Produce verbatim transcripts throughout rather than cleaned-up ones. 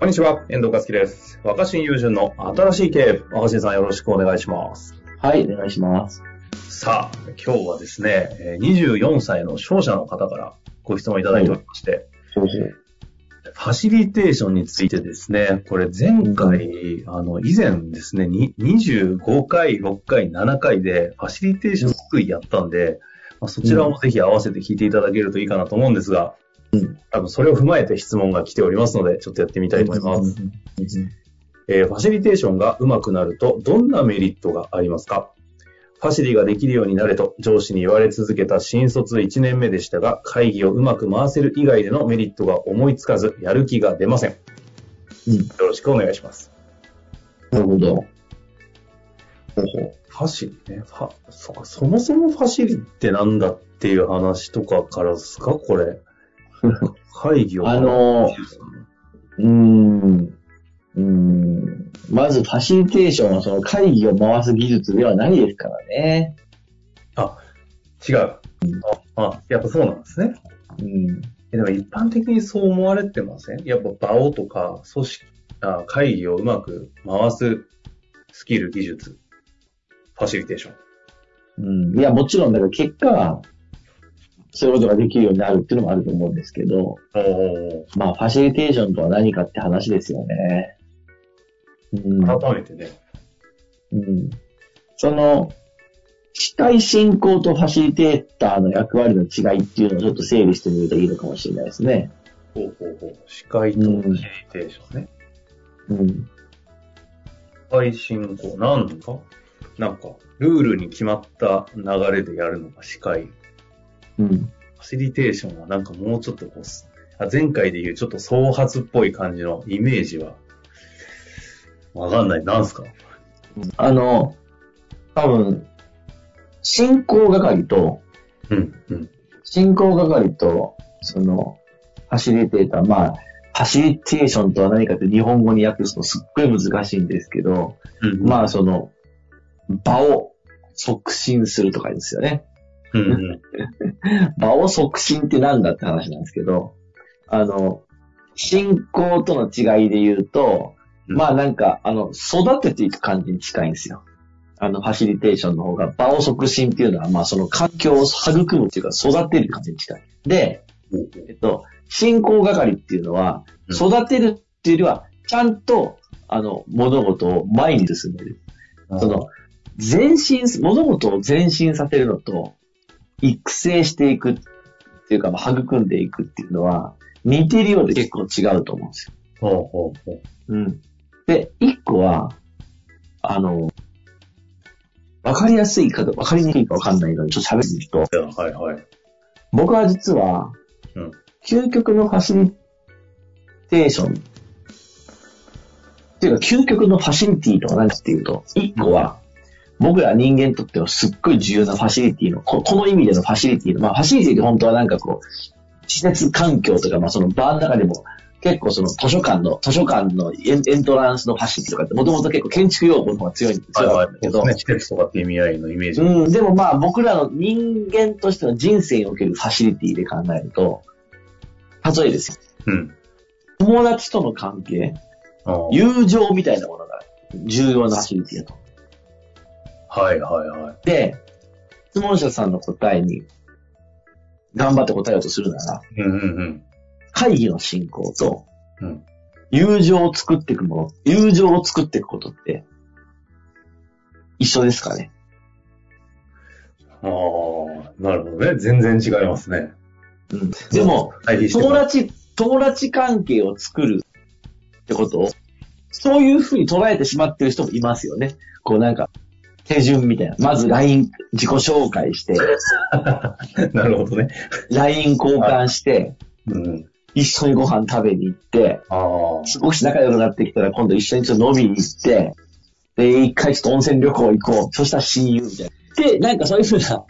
こんにちは、遠藤和樹です。若新雄純の新しい経営。若新さんよろしくお願いします。はい、お願いします。さあ、今日はですね、にじゅうよんさいの商社の方からご質問いただいておりまして、うん、ファシリテーションについてですね、これ前回、うん、あの、以前ですね、にじゅうごかい、ろっかい、ななかいでファシリテーションすくいやったんで、まあ、そちらもぜひ合わせて聞いていただけるといいかなと思うんですが、うん、多分それを踏まえて質問が来ておりますので、ちょっとやってみたいと思います。うんうんえー、ファシリテーションが上手くなるとどんなメリットがありますか？ファシリができるようになれと上司に言われ続けた新卒いちねんめでしたが、会議をうまく回せる以外でのメリットが思いつかず、やる気が出ません。うん、よろしくお願いします。なるほど。ほうほうファシリね。ファ、そか、そもそもファシリってなんだっていう話とかからですか、これ。会議をあのうーんうーんまずファシリテーションはその会議を回す技術ではないですからね。あ、違う。あ、やっぱそうなんですね。うん。でも一般的にそう思われてません？やっぱ場をとか組織、あ、会議をうまく回すスキル技術ファシリテーション。うん。いやもちろんだけど結果。そういうことができるようになるっていうのもあると思うんですけど、まあ、ファシリテーションとは何かって話ですよね。うん、改めてね。うん。その、司会進行とファシリテーターの役割の違いっていうのをちょっと整理してみるといいのかもしれないですね。ほうほうほう。司会とファシリテーションね。うん。司会進行、なんかなんか、ルールに決まった流れでやるのが司会。うん、ファシリテーションはなんかもうちょっとこう、あ、前回で言うちょっと創発っぽい感じのイメージは、わかんない。なんすか？あの、多分、進行係と、うんうん、進行係と、その、ファシリテーター、まあ、ファシリテーションとは何かって日本語に訳すとすっごい難しいんですけど、うんうん、まあその、場を促進するとかですよね。うんうん、場を促進ってなんだって話なんですけど、あの、進行との違いで言うと、うん、まあなんか、あの、育てていく感じに近いんですよ。あの、ファシリテーションの方が、場を促進っていうのは、まあその環境を育むっていうか、育てる感じに近い。で、うん、えっと、進行係っていうのは、育てるっていうよりは、ちゃんと、あの、物事を前に進める。うん、その、前進、物事を前進させるのと、育成していくっていうか、まあ、育んでいくっていうのは、似てるようで結構違うと思うんですよ。ほうほうほう。うん。で、一個は、あの、わかりやすいか、わかりにくいかわかんないので、ちょっと喋ってみると。はいはい。僕は実は、うん、究極のファシリテーション、っていうか、究極のファシリティとは何かっていうと、一個は、うん僕ら人間にとってはすっごい重要なファシリティの、この意味でのファシリティの、まあファシリティって本当はなんかこう、施設環境とか、まあその場の中でも結構その図書館の、図書館のエン、エントランスのファシリティとかってもともと結構建築用語の方が強いんですよ。はいはい。けど、施設とかって意味合いのイメージ。うん、でもまあ僕らの人間としての人生におけるファシリティで考えると、例えですよ。うん。友達との関係、友情みたいなものが重要なファシリティだと。はいはいはい。で、質問者さんの答えに、頑張って答えようとするなら、うんうんうん、会議の進行と、うん、友情を作っていくもの、友情を作っていくことって、一緒ですかね。ああ、なるほどね。全然違いますね。うん、でも、友達、友達関係を作るってことを、そういうふうに捉えてしまってる人もいますよね。こうなんか、手順みたいな。まず ライン、自己紹介して。なるほどね。ライン 交換して、うん、一緒にご飯食べに行って、あすごく仲良くなってきたら今度一緒にちょっと飲みに行って、で、一回ちょっと温泉旅行行こう。そしたら親友みたいな。で、なんかそういうふうな、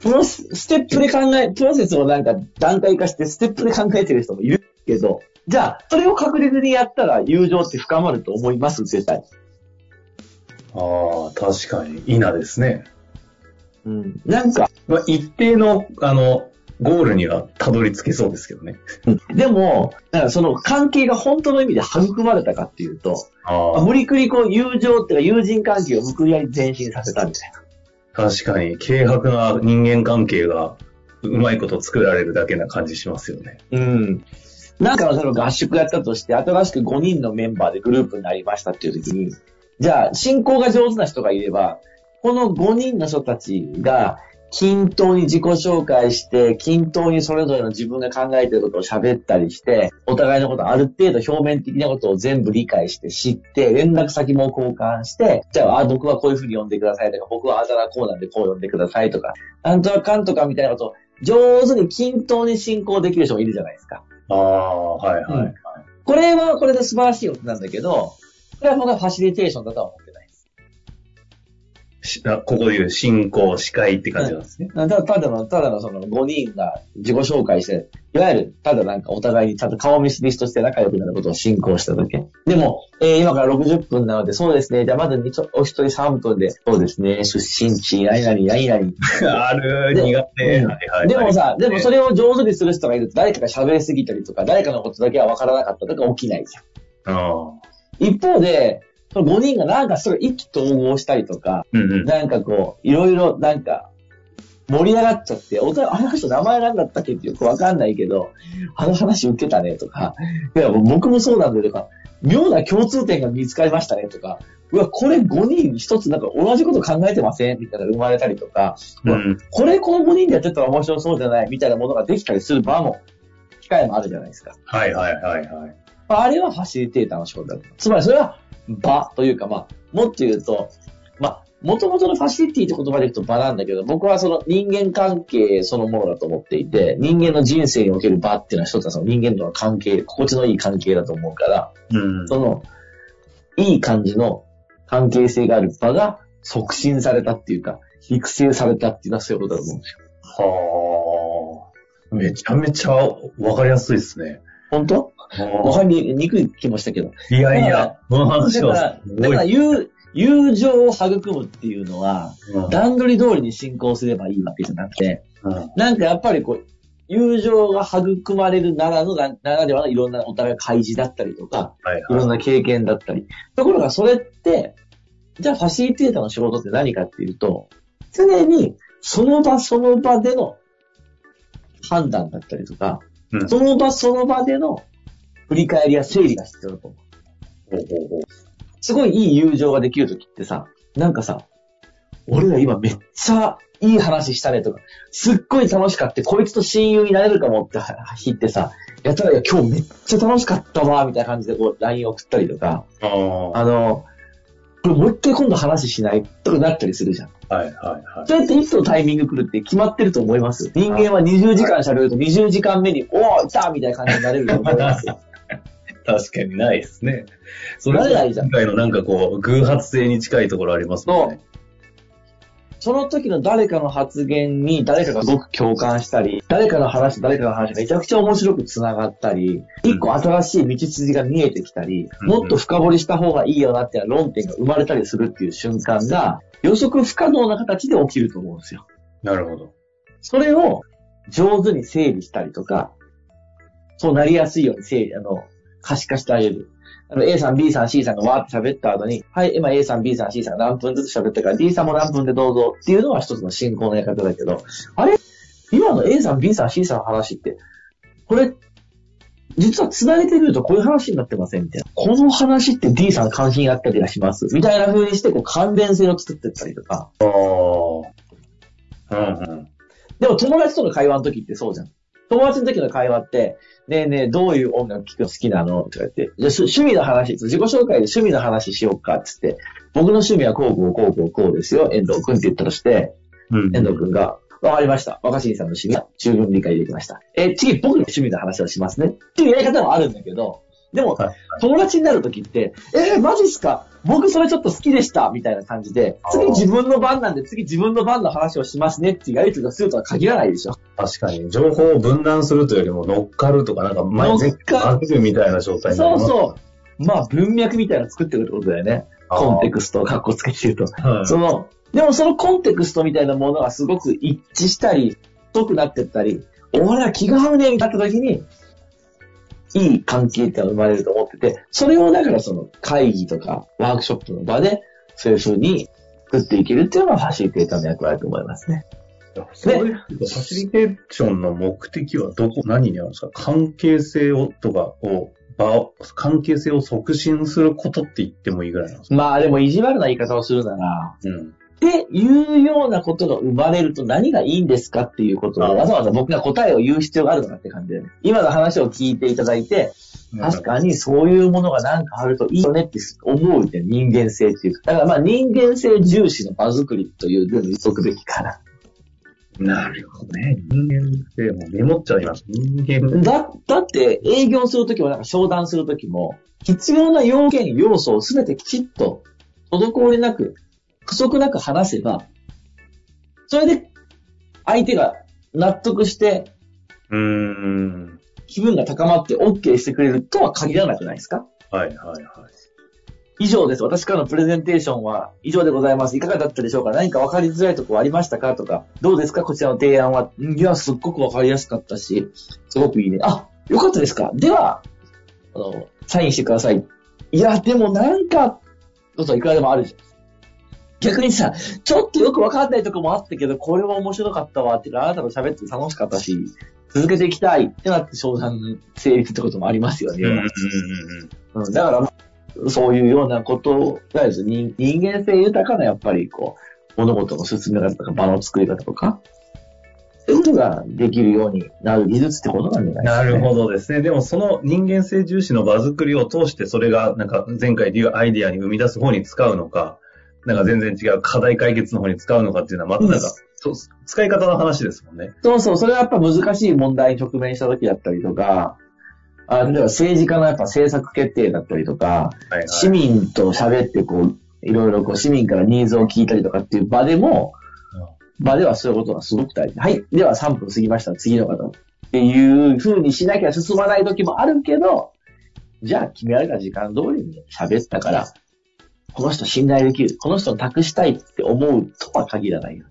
プロス、ステップで考え、プロセスをなんか段階化してステップで考えてる人もいるけど、じゃあ、それを確実にやったら友情って深まると思います、絶対。ああ、確かに、いいなですね。うん。なんか、まあ、一定の、あの、ゴールにはたどり着けそうですけどね。でも、なんかその関係が本当の意味で育まれたかっていうと、あ無理くりこう友情っていうか友人関係を無理やり前進させたみたいな。確かに、軽薄な人間関係がうまいこと作られるだけな感じしますよね。うん。なんかその合宿やったとして、新しくごにんのメンバーでグループになりましたっていう時に、じゃあ進行が上手な人がいれば、このごにんの人たちが、均等に自己紹介して、均等にそれぞれの自分が考えていることを喋ったりして、お互いのことある程度表面的なことを全部理解して知って、連絡先も交換して、じゃあ、あ、僕はこういうふうに呼んでくださいとか、僕はあだ名こうなんでこう呼んでくださいとか、なんとかかんとかみたいなことを上手に均等に進行できる人もいるじゃないですか。ああ、はいはい、うん。これはこれで素晴らしいことなんだけど、これは僕はファシリテーションだとは思ってない。ここでいう進行、司会って感じなんですね。ただ、ただの、ただのそのごにんが自己紹介して、いわゆる、ただなんかお互いにちゃんと顔見知りとして仲良くなることを進行しただけ。でも、えー、今からろくじゅっぷんなので、そうですね。じゃあまずお一人さんぷんで、そうですね。出身地、何々、何々。ある、苦手、うんはいはい。でもさ、でもそれを上手にする人がいると、誰かが喋りすぎたりとか、誰かのことだけは分からなかったとか起きないじゃん。あ一方で、そのごにんがなんかすごい意気投合したりとか、うんうん、なんかこう、いろいろなんか、盛り上がっちゃって、お互い、あの人名前なんだったっけってよくわかんないけど、あの話受けたねとか、いや僕もそうなんだよとか、妙な共通点が見つかりましたねとか、うわ、これごにん一つなんか同じこと考えてませんみたいなのが生まれたりとか、うん、これこのごにんでやってたら面白そうじゃないみたいなものができたりする場も、機会もあるじゃないですか。はいはいはいはい。あれはファシリテーターの仕事だと。つまりそれは、場というか、まあ、もっと言うと、まあ、元々のファシリティって言葉で言うと場なんだけど、僕はその人間関係そのものだと思っていて、人間の人生における場っていうのは一つはその人間との関係、心地のいい関係だと思うから、うん、その、いい感じの関係性がある場が促進されたっていうか、育成されたっていうのはそういうことだと思うんですよ。はぁ、めちゃめちゃわかりやすいですね。本当？わかりにくい気もしたけど。いやいや、この話は。だから、だから友、友情を育むっていうのは、うん、段取り通りに進行すればいいわけじゃなくて、うん、なんかやっぱりこう、友情が育まれるならの、ならではのいろんなお互い開示だったりとか、はいはい、いろんな経験だったり。ところがそれって、じゃあファシリテーターの仕事って何かっていうと、常にその場その場での判断だったりとか、うん、その場その場での振り返りや整理が必要だと思う。すごいいい友情ができるときってさ、なんかさ、俺ら今めっちゃいい話したねとか、すっごい楽しかって、こいつと親友になれるかもって日ってさ、やったらいや今日めっちゃ楽しかったわ、みたいな感じでこう ライン 送ったりとか、あ, あの、これもう一回今度話しないとかなったりするじゃん。はいはいはい。そうやっていつのタイミング来るって決まってると思います。人間はにじゅうじかん喋るとにじゅうじかんめに、おー、来たみたいな感じになれると思います。確かにないですね。それは今回のなんかこう、偶発性に近いところありますもんね。その時の誰かの発言に誰かがすごく共感したり、誰かの話と誰かの話がめちゃくちゃ面白く繋がったり、一個新しい道筋が見えてきたり、うん、もっと深掘りした方がいいよなっていう論点が生まれたりするっていう瞬間が予測不可能な形で起きると思うんですよ。なるほど。それを上手に整理したりとか、そうなりやすいように整理、あの、可視化してあげる。あの A さん、B さん、C さんがわーって喋った後に、はい、今 A さん、B さん、C さん何分ずつ喋ったから、D さんも何分でどうぞっていうのは一つの進行のやり方だけど、あれ？今の A さん、B さん、C さんの話って、これ、実は繋げてみるとこういう話になってませんみたいな。この話って D さん関心あったりはしますみたいな風にして、こう関連性を作っていったりとか。ああ。うんうん。でも友達との会話の時ってそうじゃん。友達の時の会話って、ねえねえ、どういう音楽聴くの好きなのとか言って、じゃ趣味の話、自己紹介で趣味の話しようかって言って、僕の趣味はこうこうこうこうこうですよ、遠藤くんって言ったとして、うん、遠藤くんが、わかりました。若新さんの趣味は十分理解できました。え、次僕の趣味の話をしますね。っていうやり方もあるんだけど、でも、はい、友達になるときって、えー、マジっすか僕それちょっと好きでしたみたいな感じで、次自分の番なんで、次自分の番の話をしますねっていうやりとりをするとは限らないでしょ。確かに。情報を分断するというよりも乗っかるとか、なんか前全部あるみたいな状態になります。そうそう。まあ文脈みたいなの作ってくるってことだよね。コンテクストをカッコつけてると、はい。その、でもそのコンテクストみたいなものがすごく一致したり、太くなってったり、俺は気が合うねになったときに、いい関係ってのが生まれると思ってて、それをだからその会議とかワークショップの場でそういう風に作っていけるっていうのがファシリテーターの役割だと思いますね。そういうファシリテーションの目的はどこ、何にあるんですか？関係性をとかを場を、関係性を促進することって言ってもいいぐらいなんですか？まあでも意地悪な言い方をするなら、うんっていうようなことが生まれると何がいいんですかっていうことをわざわざ僕が答えを言う必要があるのかって感じで、ね、今の話を聞いていただいて、確かにそういうものがなんかあるといいよねって思うって人間性っていうか、だからまあ人間性重視の場作りというのを言っとくべきかな。なるほどね。人間性もメモっちゃいます。人間だ、だって営業するときもなんか商談するときも必要な要件、要素をすべてきちっと滞りなく不足なく話せば、それで相手が納得して、うーん、気分が高まって OK してくれるとは限らなくないですか？はいはいはい。以上です。私からのプレゼンテーションは以上でございます。いかがだったでしょうか？何か分かりづらいところありましたかとか、どうですかこちらの提案は。いや、すっごく分かりやすかったし、すごくいいね。あ、よかったですか？では、あの、サインしてください。いや、でもなんか、どうぞいくらでもあるじゃん。逆にさ、ちょっとよくわかんないとこもあったけど、これは面白かったわっていうの、あなたと喋って楽しかったし、続けていきたいってなって商談成立ってこともありますよね。うんうんうんうん、だから、そういうようなことを、人間性豊かなやっぱりこう、物事の進め方とか場の作り方とか、そういうことができるようになる技術ってことなんじゃないですかね。なるほどですね。でもその人間性重視の場作りを通して、それがなんか前回でいうアイデアに生み出す方に使うのか、なんか全然違う課題解決の方に使うのかっていうのは、またなんか、うん、使い方の話ですもんね。そうそう、それはやっぱ難しい問題に直面した時だったりとか、あ、例えば政治家のやっぱ政策決定だったりとか、はいはい、市民と喋ってこう、いろいろこう市民からニーズを聞いたりとかっていう場でも、うん、場ではそういうことがすごく大事。はい、ではさんぷん過ぎました、次の方。っていう風にしなきゃ進まない時もあるけど、じゃあ決められた時間通りに喋ったから、この人信頼できる。この人を託したいって思うとは限らないよ。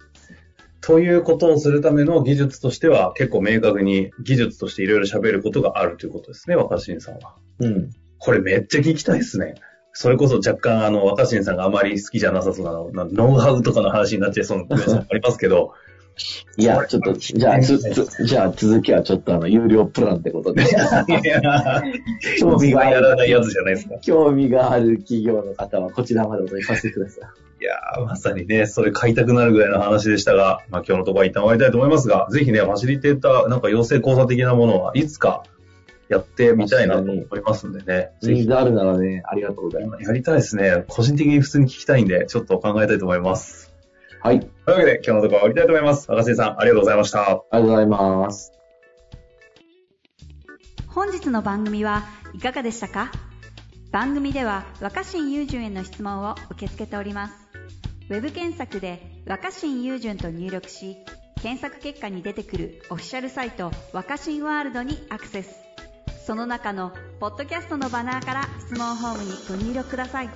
ということをするための技術としては、結構明確に技術としていろいろ喋ることがあるということですね、若新さんは。うん。これめっちゃ聞きたいですね。それこそ若干、あの、若新さんがあまり好きじゃなさそうな、ノウハウとかの話になっちゃいそうな話もありますけど。いや、ちょっと、じゃあ、つ、つ、じゃあ続きはちょっとあの、有料プランってことで。興味がある。やらないやつじゃないですか。興味がある企業の方はこちらまでお問い合わせください。いやー、まさにね、それ買いたくなるぐらいの話でしたが、まあ今日のところは一旦終わりたいと思いますが、ぜひね、ファシリテーター、なんか養成講座的なものはいつかやってみたいなと思いますんでね。ニーズあるならね、ありがとうございます。やりたいですね。個人的に普通に聞きたいんで、ちょっと考えたいと思います。はい。というわけで今日のところは終わりたいと思います。若新さん、ありがとうございました。ありがとうございます。本日の番組はいかがでしたか？番組では若新雄純への質問を受け付けております。ウェブ検索で若新雄純と入力し、検索結果に出てくるオフィシャルサイト若新ワールドにアクセス。その中のポッドキャストのバナーから質問フォームにご入力ください。